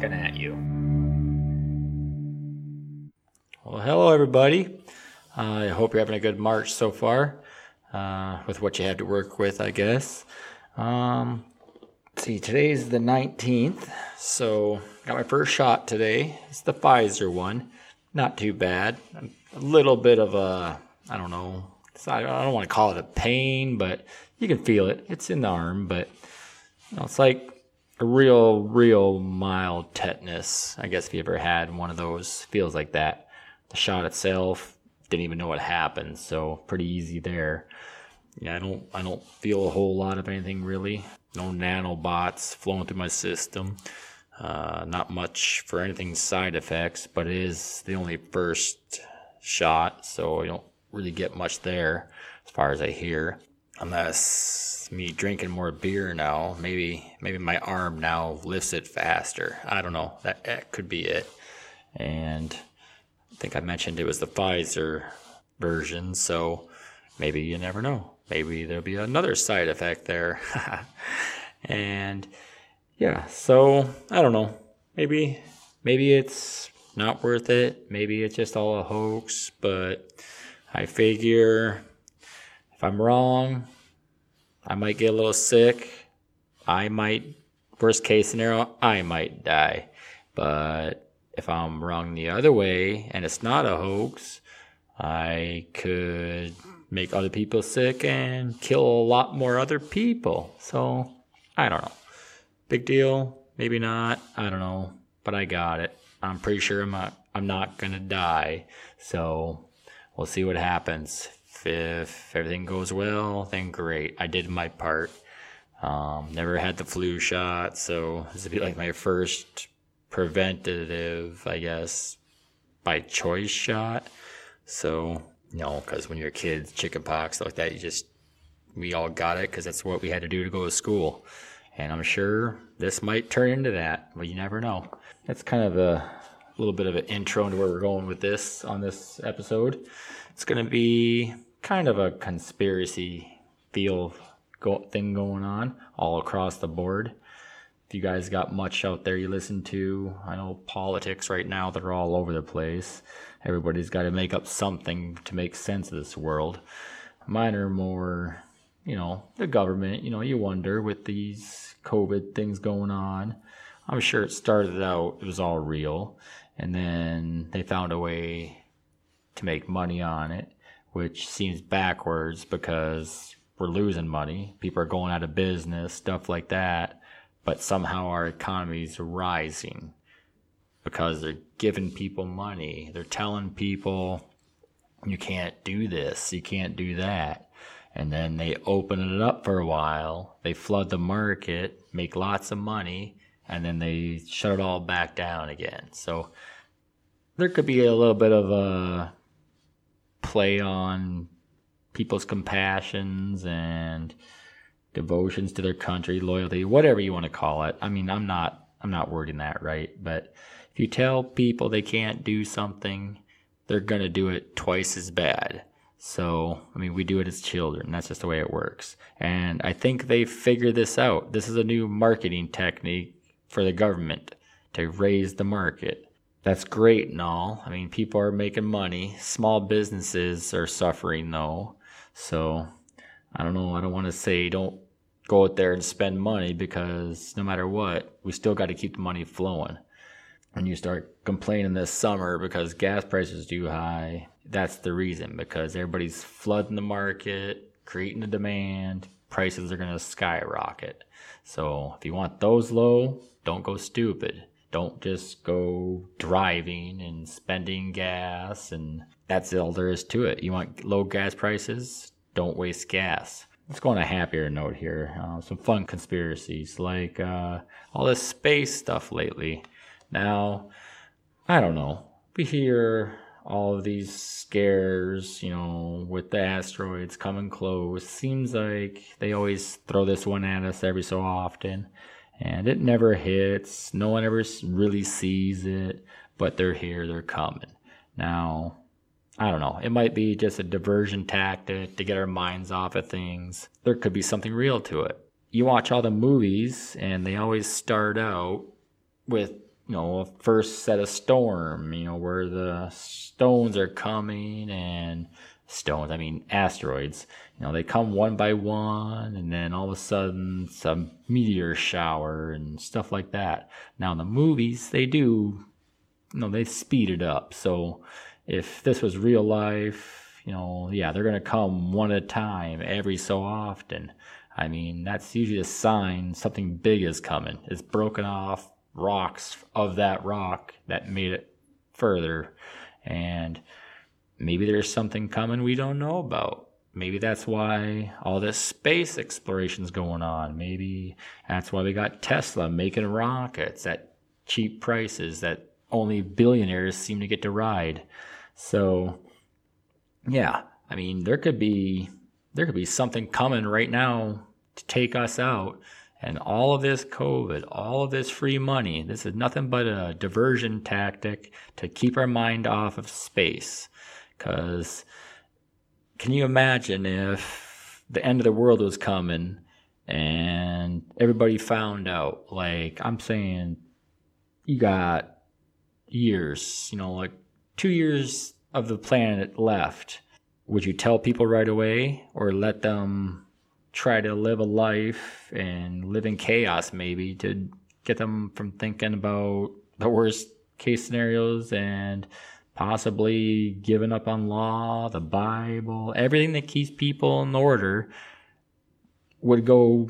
Talking At You. Well, hello, everybody. I hope you're having a good March so far with what you had to work with, I guess. See, today's the 19th, so got my first shot today. It's the Pfizer one. Not too bad. A little bit of a, I don't want to call it a pain, but you can feel it. It's in the arm, but it's like a real mild tetanus. I guess if you ever had one of those, feels like that. The shot itself, didn't even know what happened, so pretty easy there. Yeah, I don't feel a whole lot of anything really. No nanobots flowing through my system. Not much for anything side effects, but it is the only first shot, so I don't really get much there as far as I hear. Unless me drinking more beer now, maybe my arm now lifts it faster. I don't know. That could be it. And I think I mentioned it was the Pfizer version, so maybe you never know. Maybe there'll be another side effect there. And yeah, so I don't know. Maybe it's not worth it. Maybe it's just all a hoax, but I figure if I'm wrong, I might get a little sick. Worst case scenario, I might die. But if I'm wrong the other way and it's not a hoax, I could make other people sick and kill a lot more other people. So I don't know. Big deal. Maybe not. I don't know. But I got it. I'm pretty sure I'm not going to die. So we'll see what happens. If everything goes well, then great. I did my part. Never had the flu shot, so this would be like my first preventative, I guess, by choice shot. So, no, because when you're a kid, chickenpox like that, we all got it because that's what we had to do to go to school. And I'm sure this might turn into that, but you never know. That's kind of a little bit of an intro into where we're going with this on this episode. It's going to be kind of a conspiracy feel thing going on all across the board. If you guys got much out there you listen to, I know politics right now, they're all over the place. Everybody's got to make up something to make sense of this world. Mine are more, the government, you wonder with these COVID things going on. I'm sure it started out, it was all real, and then they found a way to make money on it, which seems backwards because we're losing money. People are going out of business, stuff like that, but somehow our economy's rising because they're giving people money. They're telling people, you can't do this, you can't do that. And then they open it up for a while, they flood the market, make lots of money, and then they shut it all back down again. So there could be a little bit of a play on people's compassions and devotions to their country, loyalty, whatever you want to call it. I mean, I'm not wording that right, but if you tell people they can't do something, they're going to do it twice as bad. So, we do it as children. That's just the way it works. And I think they figure this out. This is a new marketing technique for the government to raise the market. That's great and all. People are making money. Small businesses are suffering though. So, I don't know. I don't want to say don't go out there and spend money because no matter what, we still got to keep the money flowing. When you start complaining this summer because gas prices are too high, that's the reason, because everybody's flooding the market, creating the demand, prices are going to skyrocket. So if you want those low, don't go stupid. Don't just go driving and spending gas, and that's all there is to it. You want low gas prices? Don't waste gas. Let's go on a happier note here. Some fun conspiracies, like all this space stuff lately. Now, I don't know. We hear all of these scares, with the asteroids coming close. Seems like they always throw this one at us every so often. And it never hits. No one ever really sees it. But they're here. They're coming. Now, I don't know. It might be just a diversion tactic to get our minds off of things. There could be something real to it. You watch all the movies, and they always start out with first set of storm, where the stones are coming, and stones, I mean asteroids, they come one by one, and then all of a sudden some meteor shower and stuff like that. Now in the movies, they do, they speed it up. So if this was real life, they're going to come one at a time every so often. I mean, that's usually a sign something big is coming. It's broken off rocks of that rock that made it further, and maybe there's something coming we don't know about. Maybe that's why all this space exploration's going on. Maybe that's why we got Tesla making rockets at cheap prices that only billionaires seem to get to ride. So, yeah, I mean, there could be something coming right now to take us out. And all of this COVID, all of this free money, this is nothing but a diversion tactic to keep our mind off of space. Because can you imagine if the end of the world was coming and everybody found out? Like, I'm saying you got years, 2 years of the planet left. Would you tell people right away, or let them try to live a life and live in chaos maybe to get them from thinking about the worst case scenarios and possibly giving up on law, the Bible, everything that keeps people in order would go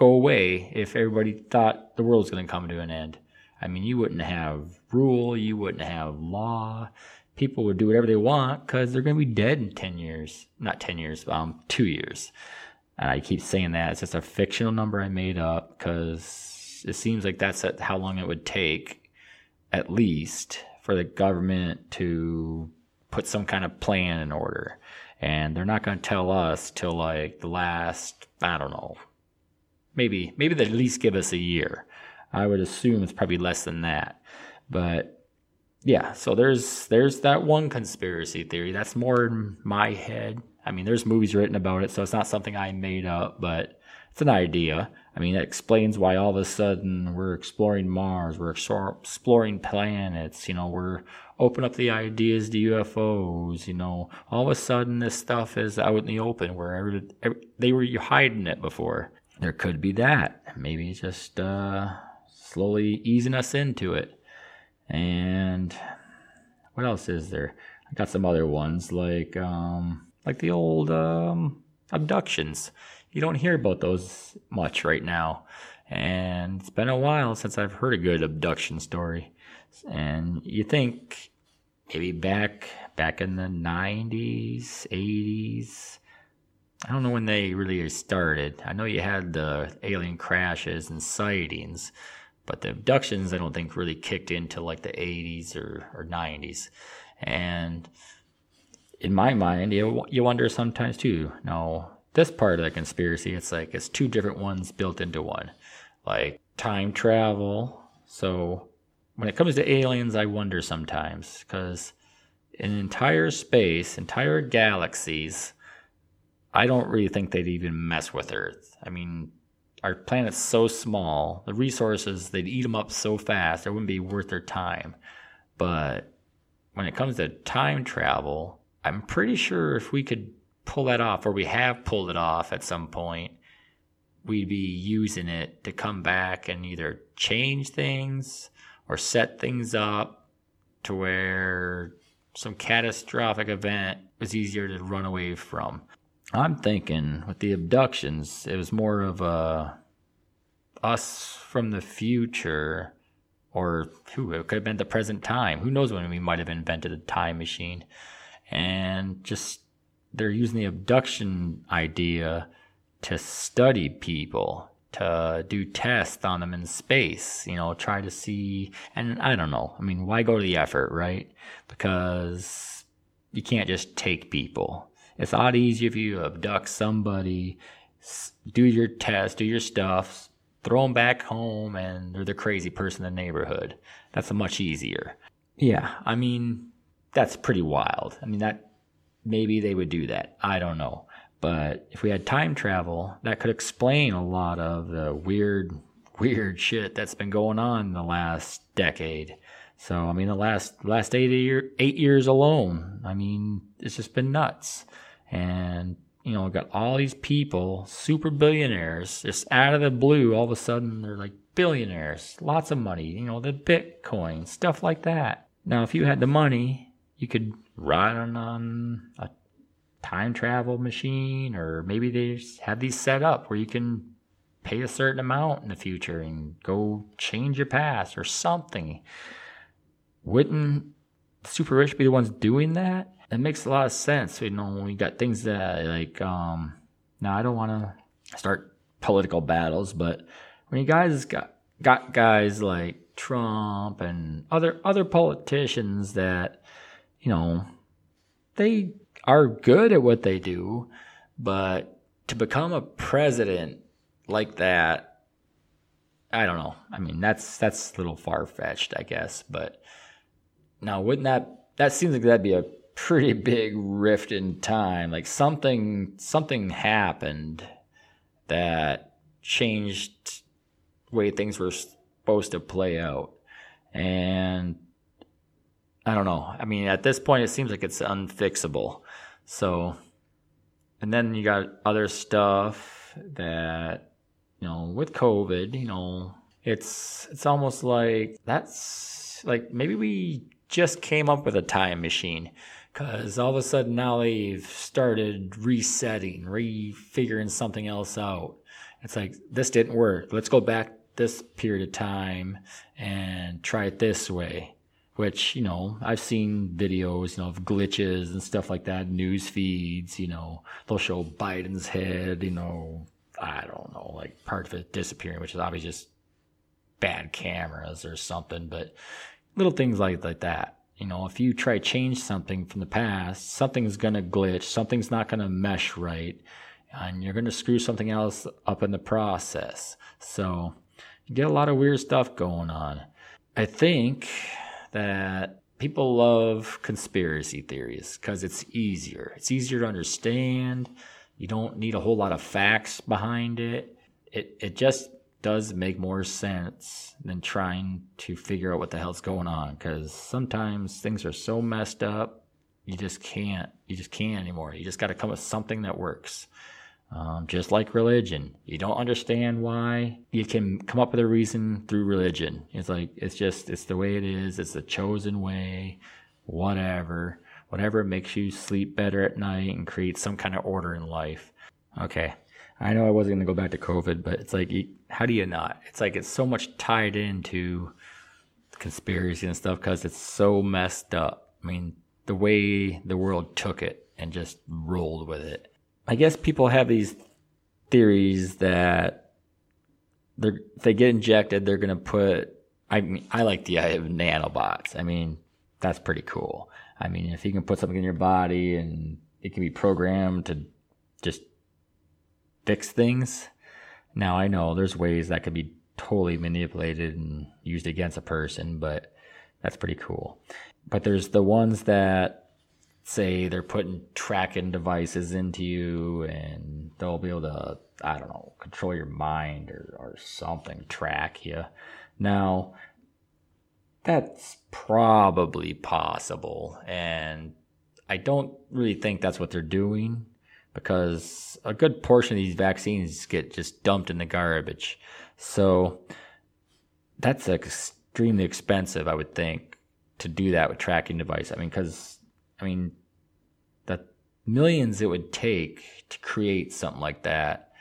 away if everybody thought the world's going to come to an end? I mean, you wouldn't have rule, you wouldn't have law. People would do whatever they want because they're going to be dead in 2 years. And I keep saying that. It's just a fictional number I made up because it seems like that's how long it would take, at least, for the government to put some kind of plan in order. And they're not going to tell us till like the last, I don't know, maybe they at least give us a year. I would assume it's probably less than that. But yeah, so there's that one conspiracy theory. That's more in my head. I mean, there's movies written about it, so it's not something I made up, but it's an idea. I mean, it explains why all of a sudden we're exploring Mars, we're exploring planets, we're open up the ideas to UFOs, all of a sudden this stuff is out in the open where they were hiding it before. There could be that. Maybe just slowly easing us into it. And what else is there? I got some other ones like the old abductions. You don't hear about those much right now. And it's been a while since I've heard a good abduction story. And you think maybe back in the 90s, 80s, I don't know when they really started. I know you had the alien crashes and sightings, but the abductions I don't think really kicked into like the 80s or 90s. And in my mind, you wonder sometimes too, now this part of the conspiracy, it's like it's two different ones built into one. Like time travel. So when it comes to aliens, I wonder sometimes, because in entire space, entire galaxies, I don't really think they'd even mess with Earth. I mean, our planet's so small, the resources, they'd eat them up so fast, it wouldn't be worth their time. But when it comes to time travel, I'm pretty sure if we could pull that off, or we have pulled it off at some point, we'd be using it to come back and either change things or set things up to where some catastrophic event was easier to run away from. I'm thinking with the abductions, it was more of a us from the future, or it could have been the present time. Who knows when we might have invented a time machine. And just they're using the abduction idea to study people, to do tests on them in space, try to see. And I don't know. I mean, why go to the effort, right? Because you can't just take people. It's a lot easier if you abduct somebody, do your test, do your stuff, throw them back home, and they're the crazy person in the neighborhood. That's much easier. Yeah, I mean, that's pretty wild. I mean, that maybe they would do that. I don't know. But if we had time travel, that could explain a lot of the weird weird shit that's been going on in the last decade. So, I mean, the last 8 years alone, I mean, it's just been nuts. And, you know, got all these people, super billionaires, just out of the blue, all of a sudden they're like billionaires, lots of money, you know, the Bitcoin, stuff like that. Now, if you had the money, you could ride on a time travel machine, or maybe they just have these set up where you can pay a certain amount in the future and go change your past or something. Wouldn't super rich be the ones doing that? That makes a lot of sense. You know, when we got things that like, now I don't want to start political battles, but when you guys got guys like Trump and other politicians that, you know, they are good at what they do, but to become a president like that, I don't know. I mean, that's a little far-fetched, I guess, but now wouldn't that seems like that'd be a pretty big rift in time. Like something happened that changed the way things were supposed to play out. And I don't know. I mean, at this point, it seems like it's unfixable. So, and then you got other stuff that, you know, with COVID, you know, it's almost like that's like maybe we just came up with a time machine, because all of a sudden now they've started resetting, refiguring something else out. It's like, this didn't work. Let's go back this period of time and try it this way, which, you know, I've seen videos, you know, of glitches and stuff like that, news feeds, you know, they'll show Biden's head, you know, I don't know, like part of it disappearing, which is obviously just bad cameras or something, but little things like that. You know, if you try change something from the past, something's going to glitch, something's not going to mesh right, and you're going to screw something else up in the process. So you get a lot of weird stuff going on. I think that people love conspiracy theories because it's easier. It's easier to understand. You don't need a whole lot of facts behind it. It just does make more sense than trying to figure out what the hell's going on, because sometimes things are so messed up you just can't anymore. You just got to come up with something that works. Just like religion, you don't understand why, you can come up with a reason through religion. It's like it's the way it is. It's the chosen way. Whatever makes you sleep better at night and creates some kind of order in life. Okay, I know I wasn't going to go back to COVID, but it's like, how do you not? It's like it's so much tied into conspiracy and stuff because it's so messed up. I mean, the way the world took it and just rolled with it. I guess people have these theories that if they get injected, they're going to put... I mean, I like the idea of nanobots. I mean, that's pretty cool. I mean, if you can put something in your body and it can be programmed to just fix things. Now, I know there's ways that could be totally manipulated and used against a person, but that's pretty cool. But there's the ones that say they're putting tracking devices into you and they'll be able to, I don't know, control your mind or something, track you. Now, that's probably possible, and I don't really think that's what they're doing, because a good portion of these vaccines get just dumped in the garbage. So that's extremely expensive, I would think, to do that with tracking device. I mean, the millions it would take to create something like that,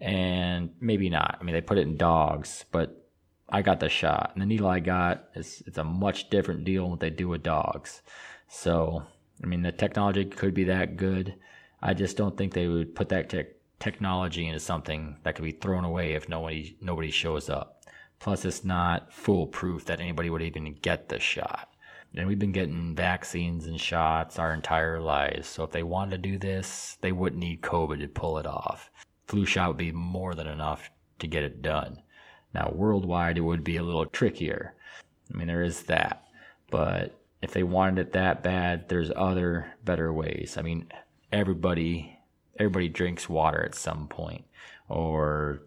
and maybe not. I mean, they put it in dogs, but I got the shot, and the needle I got, it's a much different deal than what they do with dogs. So, I mean, the technology could be that good. I just don't think they would put that technology into something that could be thrown away if nobody shows up. Plus, it's not foolproof that anybody would even get the shot. And we've been getting vaccines and shots our entire lives. So if they wanted to do this, they wouldn't need COVID to pull it off. Flu shot would be more than enough to get it done. Now, worldwide, it would be a little trickier. I mean, there is that. But if they wanted it that bad, there's other better ways. I mean, everybody drinks water at some point, or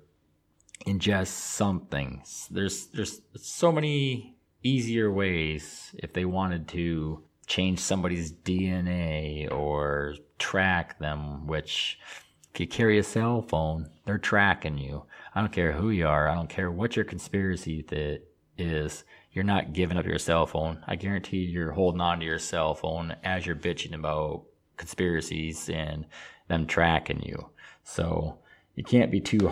ingest something. There's so many easier ways if they wanted to change somebody's DNA or track them, which if you carry a cell phone, they're tracking you. I don't care who you are. I don't care what your conspiracy that is. You're not giving up your cell phone. I guarantee you're holding on to your cell phone as you're bitching about conspiracies and them tracking you. So you can't be too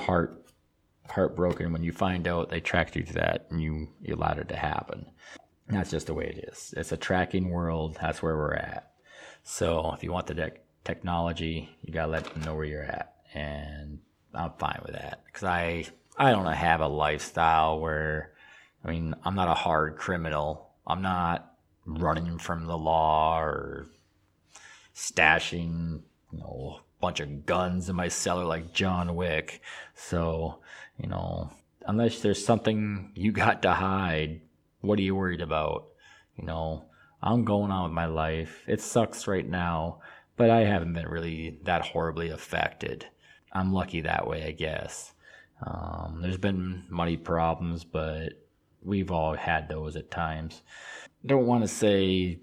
heartbroken when you find out they tracked you to that and you allowed it to happen. And that's just the way it is. It's a tracking world. That's where we're at. So if you want the technology, you gotta let them know where you're at. And I'm fine with that because I don't have a lifestyle where, I mean, I'm not a hard criminal. I'm not running from the law or stashing, a bunch of guns in my cellar like John Wick. So, unless there's something you got to hide, what are you worried about? I'm going on with my life. It sucks right now, but I haven't been really that horribly affected. I'm lucky that way, I guess. There's been money problems, but we've all had those at times. I don't want to say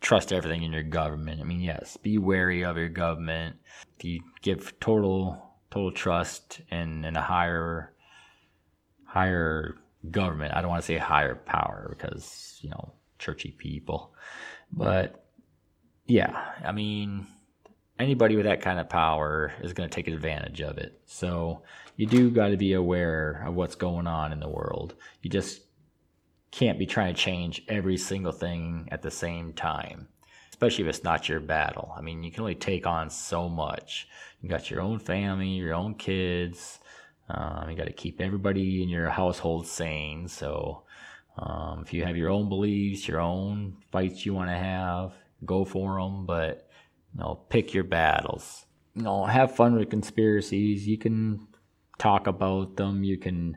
trust everything in your government. I mean, yes, be wary of your government. If you give total trust in a higher government, I don't want to say higher power because, churchy people. But yeah, I mean, anybody with that kind of power is going to take advantage of it. So you do got to be aware of what's going on in the world. You just can't be trying to change every single thing at the same time, especially if it's not your battle. I mean, you can only take on so much. You got your own family, your own kids. You got to keep everybody in your household sane. So if you have your own beliefs, your own fights you want to have, go for them. But pick your battles. Have fun with conspiracies. You can talk about them. You can,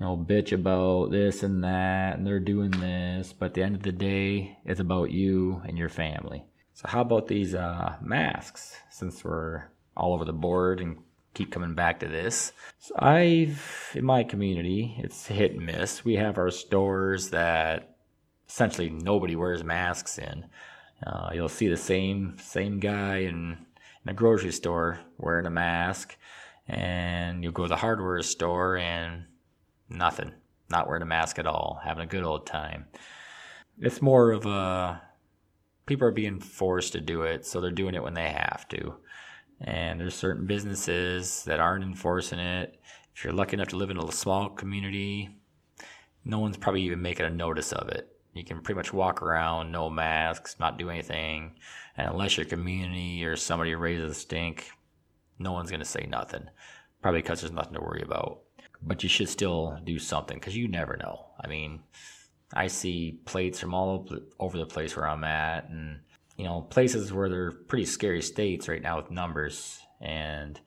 bitch about this and that, and they're doing this. But at the end of the day, it's about you and your family. So how about these masks? Since we're all over the board and keep coming back to this. So in my community, it's hit and miss. We have our stores that essentially nobody wears masks in. You'll see the same guy in a grocery store wearing a mask, and you'll go to the hardware store and nothing, not wearing a mask at all, having a good old time. It's more of a, people are being forced to do it, so they're doing it when they have to. And there's certain businesses that aren't enforcing it. If you're lucky enough to live in a small community, no one's probably even making a notice of it. You can pretty much walk around, no masks, not do anything. And unless your community or somebody raises a stink, no one's going to say nothing. Probably because there's nothing to worry about. But you should still do something because you never know. I mean, I see plates from all over the place where I'm at. And, places where they're pretty scary states right now with numbers. And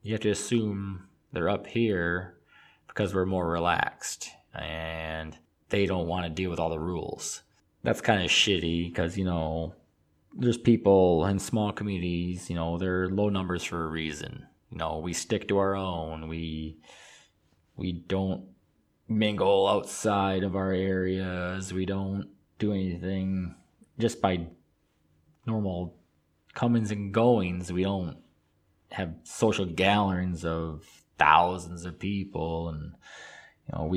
you have to assume they're up here because we're more relaxed. And they don't want to deal with all the rules. That's kind of shitty because, there's people in small communities, they're low numbers for a reason. We stick to our own. We don't mingle outside of our areas. We don't do anything just by normal comings and goings. We don't have social gatherings of thousands of people. And,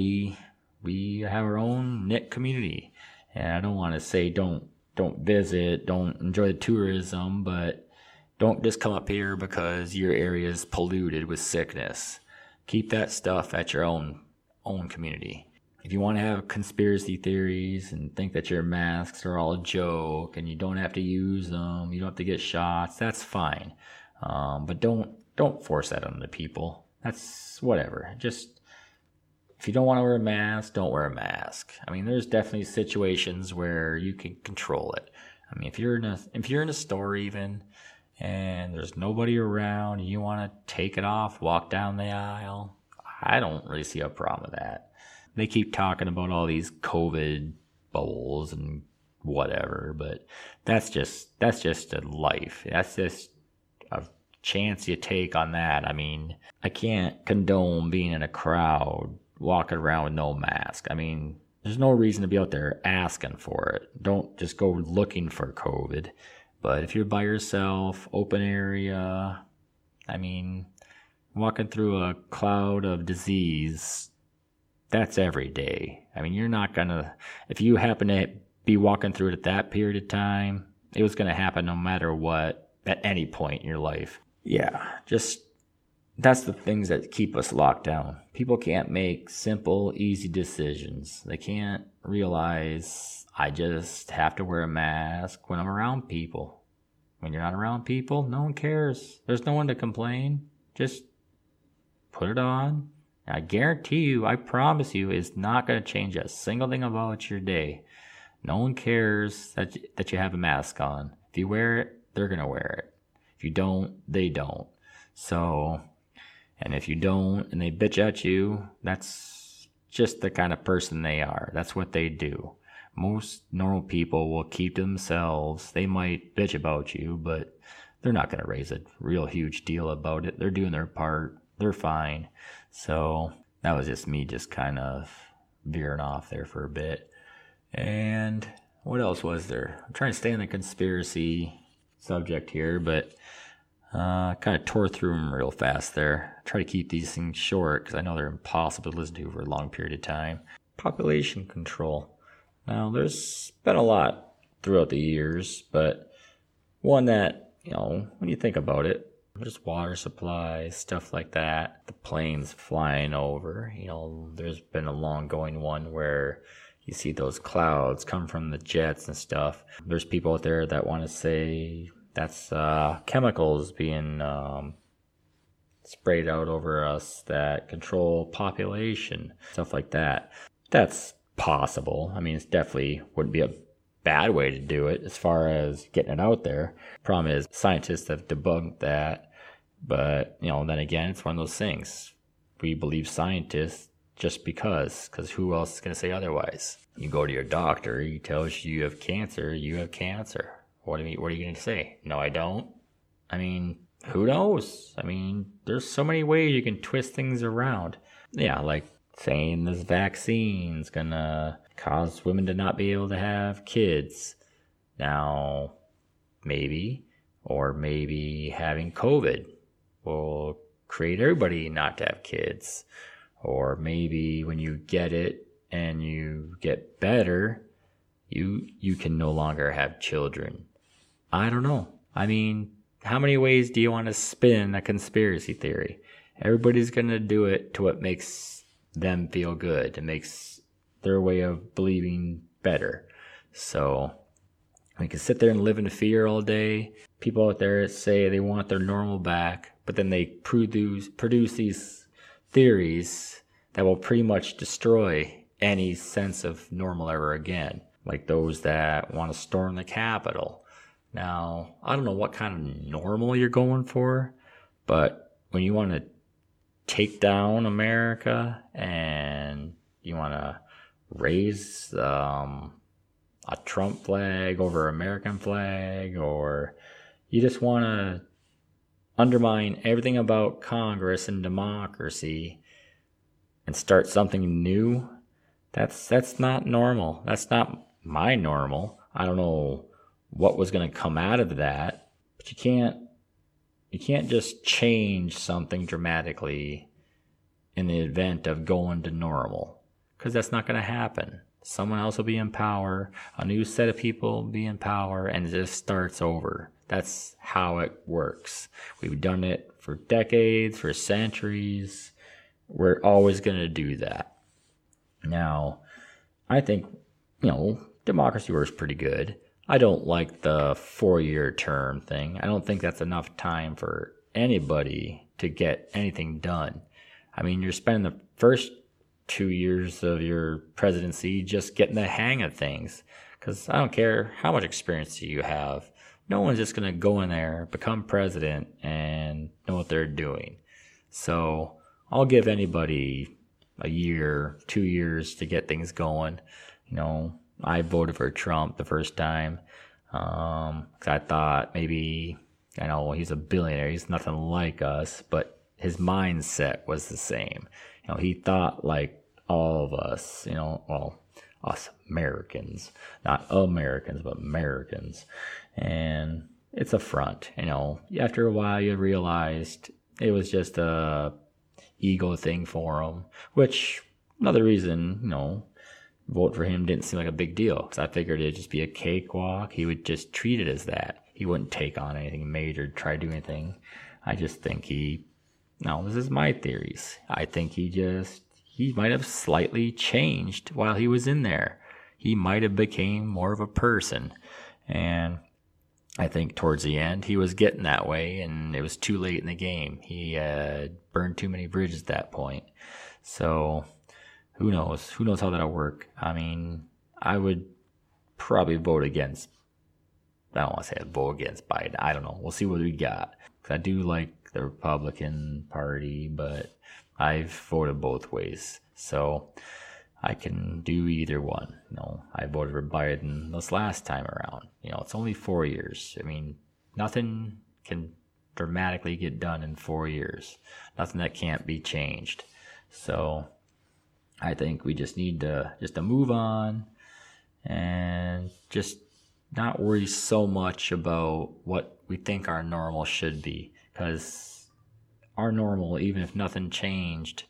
we have our own knit community, and I don't want to say don't visit, don't enjoy the tourism, but don't just come up here because your area is polluted with sickness. Keep that stuff at your own community. If you want to have conspiracy theories and think that your masks are all a joke and you don't have to use them, you don't have to get shots, that's fine. But don't force that on the people. That's whatever. Just, if you don't want to wear a mask, don't wear a mask. I mean, there's definitely situations where you can control it. I mean, if you're in a store even, and there's nobody around, and you want to take it off, walk down the aisle, I don't really see a problem with that. They keep talking about all these COVID bubbles and whatever, but that's just a life. That's just a chance you take on that. I mean, I can't condone being in a crowd walking around with no mask. I mean, there's no reason to be out there asking for it. Don't just go looking for COVID. But if you're by yourself, open area, I mean, walking through a cloud of disease, that's every day. I mean, you're not going to, if you happen to be walking through it at that period of time, it was going to happen no matter what, at any point in your life. Yeah, just, that's the things that keep us locked down. People can't make simple, easy decisions. They can't realize, I just have to wear a mask when I'm around people. When you're not around people, no one cares. There's no one to complain. Just put it on. I guarantee you, I promise you, it's not going to change a single thing about your day. No one cares that you have a mask on. If you wear it, they're going to wear it. If you don't, they don't. So, and if you don't and they bitch at you, that's just the kind of person they are. That's what they do. Most normal people will keep to themselves. They might bitch about you, but they're not going to raise a real huge deal about it. They're doing their part. They're fine. So that was just me just kind of veering off there for a bit. And what else was there? I'm trying to stay on the conspiracy subject here, but I kind of tore through them real fast there. I try to keep these things short because I know they're impossible to listen to for a long period of time. Population control. Now, there's been a lot throughout the years, but one that, you know, when you think about it, there's water supplies, stuff like that, the planes flying over. You know, there's been a long going one where you see those clouds come from the jets and stuff. There's people out there that want to say that's chemicals being sprayed out over us that control population, stuff like that. That's possible. I mean, it's definitely wouldn't be a bad way to do it as far as getting it out there. Problem is, scientists have debunked that, but you know, then again, it's one of those things. We believe scientists just because who else is going to say otherwise? You go to your doctor, he tells you you have cancer. What are you going to say? No, I don't. I mean, who knows? I mean, there's so many ways you can twist things around. Yeah, like saying this vaccine's gonna cause women to not be able to have kids. Now, maybe having COVID will create everybody not to have kids. Or maybe when you get it and you get better, you can no longer have children. I don't know. I mean, how many ways do you want to spin a conspiracy theory? Everybody's gonna do it to what makes them feel good. It makes their way of believing better. So we can sit there and live in fear all day. People out there say they want their normal back, but then they produce these theories that will pretty much destroy any sense of normal ever again. Like those that want to storm the Capitol. Now, I don't know what kind of normal you're going for, but when you want to take down America and you want to raise a Trump flag over American flag, or you just want to undermine everything about Congress and democracy and start something new, that's not normal. That's not my normal. I don't know what was going to come out of that, but you can't just change something dramatically in the event of going to normal, because that's not going to happen. Someone else will be in power, a new set of people will be in power, and it just starts over. That's how it works. We've done it for decades, for centuries. We're always going to do that. Now, I think, you know, democracy works pretty good. I don't like the 4-year term thing. I don't think that's enough time for anybody to get anything done. I mean, you're spending the first 2 years of your presidency just getting the hang of things. Because I don't care how much experience you have. No one's just going to go in there, become president, and know what they're doing. So I'll give anybody a year, 2 years to get things going, you know. I voted for Trump the first time because I thought maybe I know he's a billionaire, he's nothing like us, but his mindset was the same. You know, he thought like all of us, you know, well, us Americans, not Americans, but Americans. And it's a front, you know. After a while, you realized it was just a ego thing for him, which another reason, you know, vote for him didn't seem like a big deal, because I figured it'd just be a cakewalk. He would just treat it as that. He wouldn't take on anything major, try to do anything. I just think he, no, this is my theories. I think he might have slightly changed while he was in there. He might have became more of a person. And I think towards the end, he was getting that way, and it was too late in the game. He burned too many bridges at that point. So who knows? Who knows how that'll work? I mean, I would probably vote against. I don't want to say I'd vote against Biden. I don't know. We'll see what we got. I do like the Republican Party, but I've voted both ways. So I can do either one. You know, I voted for Biden this last time around. You know, it's only 4 years. I mean, nothing can dramatically get done in 4 years. Nothing that can't be changed. So I think we just need to move on and just not worry so much about what we think our normal should be, because our normal, even if nothing changed,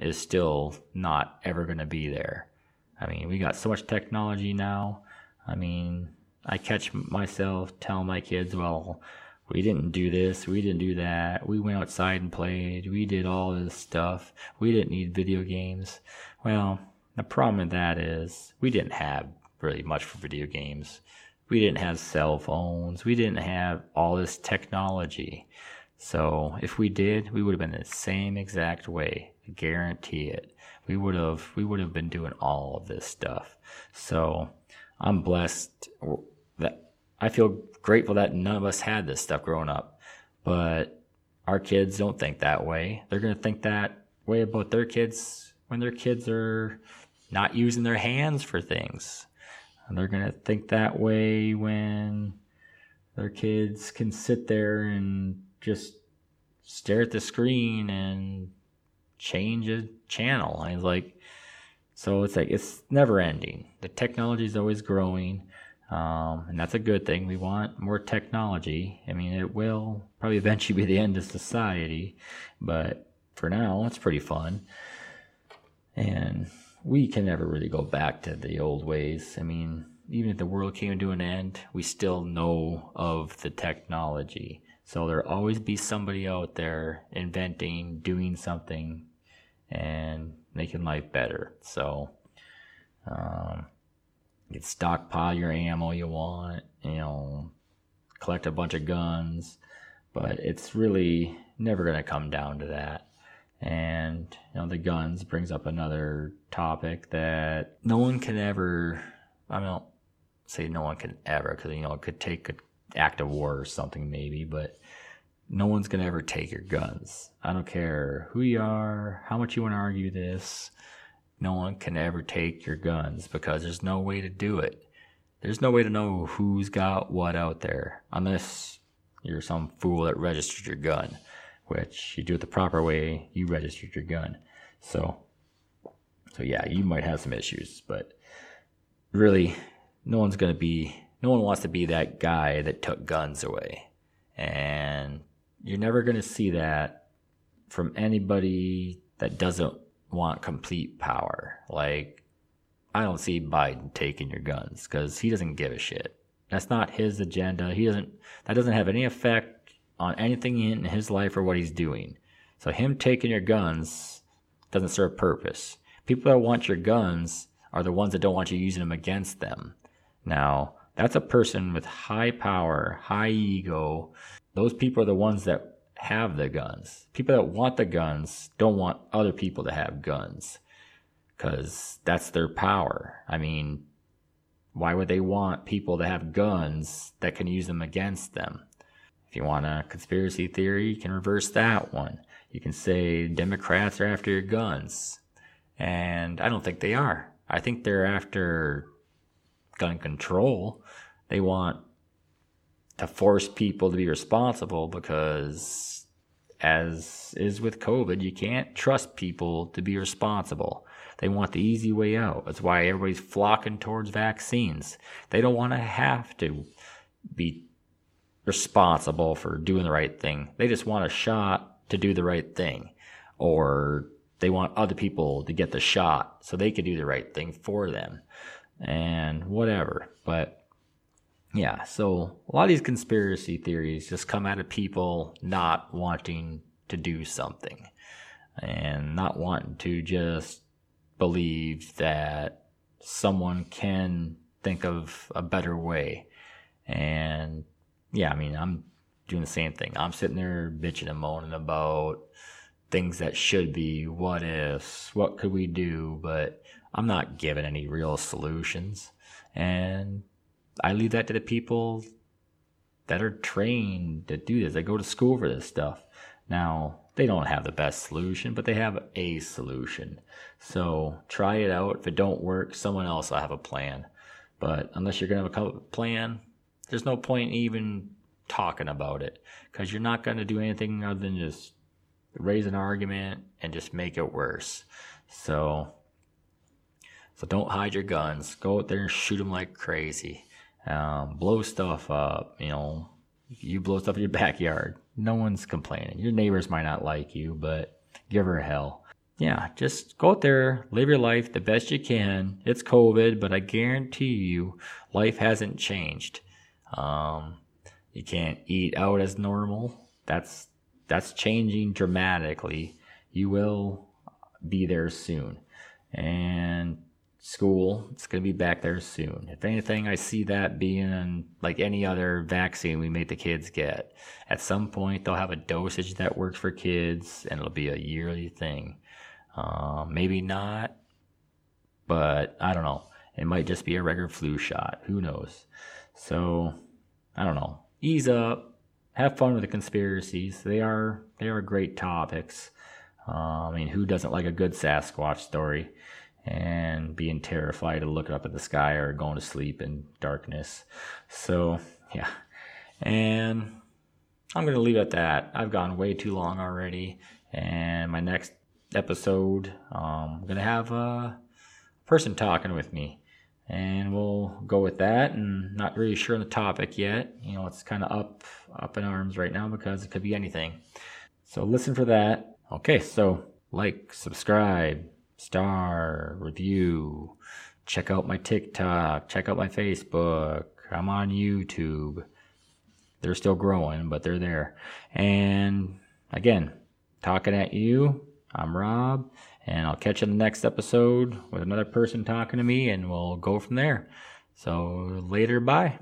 is still not ever going to be there. I mean, we got so much technology now. I mean, I catch myself telling my kids, well, we didn't do this, we didn't do that, we went outside and played, we did all this stuff, we didn't need video games. Well, the problem with that is we didn't have really much for video games. We didn't have cell phones, we didn't have all this technology. So if we did, we would have been the same exact way, I guarantee it. We would have been doing all of this stuff. So I'm blessed that I feel grateful that none of us had this stuff growing up, but our kids don't think that way. They're going to think that way about their kids when their kids are not using their hands for things. And they're going to think that way when their kids can sit there and just stare at the screen and change a channel. And it's like, so it's like, it's never ending. The technology is always growing. And that's a good thing. We want more technology. I mean, it will probably eventually be the end of society, but for now, it's pretty fun. And we can never really go back to the old ways. I mean, even if the world came to an end, we still know of the technology. So there'll always be somebody out there inventing, doing something, and making life better. So, you can stockpile your ammo you want, you know, collect a bunch of guns, but it's really never going to come down to that. And, you know, the guns brings up another topic that no one can ever, I mean, I don't say no one can ever, because, you know, it could take an act of war or something maybe, but no one's going to ever take your guns. I don't care who you are, how much you want to argue this. No one can ever take your guns, because there's no way to do it. There's no way to know who's got what out there, unless you're some fool that registered your gun, which you do it the proper way, you registered your gun. So yeah, you might have some issues, but really, no one wants to be that guy that took guns away. And you're never going to see that from anybody that doesn't want complete power. Like, I don't see Biden taking your guns, because he doesn't give a shit. That's not his agenda. That doesn't have any effect on anything in his life or what he's doing. So him taking your guns doesn't serve a purpose. People that want your guns are the ones that don't want you using them against them. Now, that's a person with high power, high ego. Those people are the ones that have the guns. People that want the guns don't want other people to have guns, because that's their power. I mean, why would they want people to have guns that can use them against them? If you want a conspiracy theory, you can reverse that one. You can say Democrats are after your guns, and I don't think they are. I think they're after gun control. They want to force people to be responsible, because as is with COVID, you can't trust people to be responsible. They want the easy way out. That's why everybody's flocking towards vaccines. They don't want to have to be responsible for doing the right thing. They just want a shot to do the right thing, or they want other people to get the shot so they can do the right thing for them and whatever. But yeah, so a lot of these conspiracy theories just come out of people not wanting to do something and not wanting to just believe that someone can think of a better way. And yeah, I mean, I'm doing the same thing. I'm sitting there bitching and moaning about things that should be, what ifs, what could we do, but I'm not giving any real solutions. And I leave that to the people that are trained to do this. They go to school for this stuff. Now, they don't have the best solution, but they have a solution. So try it out. If it don't work, someone else will have a plan. But unless you're going to have a plan, there's no point even talking about it, because you're not going to do anything other than just raise an argument and just make it worse. So don't hide your guns. Go out there and shoot them like crazy. Blow stuff up. You know, you blow stuff in your backyard, no one's complaining. Your neighbors might not like you, but give her hell. Yeah, just go out there, live your life the best you can. It's COVID, but I guarantee you, life hasn't changed. You can't eat out as normal. That's changing dramatically. You will be there soon. And school, it's going to be back there soon. If anything, I see that being like any other vaccine we make the kids get. At some point, they'll have a dosage that works for kids, and it'll be a yearly thing. Maybe not, but I don't know. It might just be a regular flu shot. Who knows? So, I don't know. Ease up. Have fun with the conspiracies. They are great topics. I mean, who doesn't like a good Sasquatch story and being terrified of looking up at the sky or going to sleep in darkness? So, yeah. And I'm going to leave it at that. I've gone way too long already. And my next episode, I'm going to have a person talking with me. And we'll go with that, and not really sure on the topic yet. You know, it's kind of up in arms right now because it could be anything. So listen for that. Okay, so like, subscribe, star, review, check out my TikTok, check out my Facebook. I'm on YouTube. They're still growing, but they're there. And again, Talking At You, I'm Rob. And I'll catch you in the next episode with another person talking to me, and we'll go from there. So later, bye.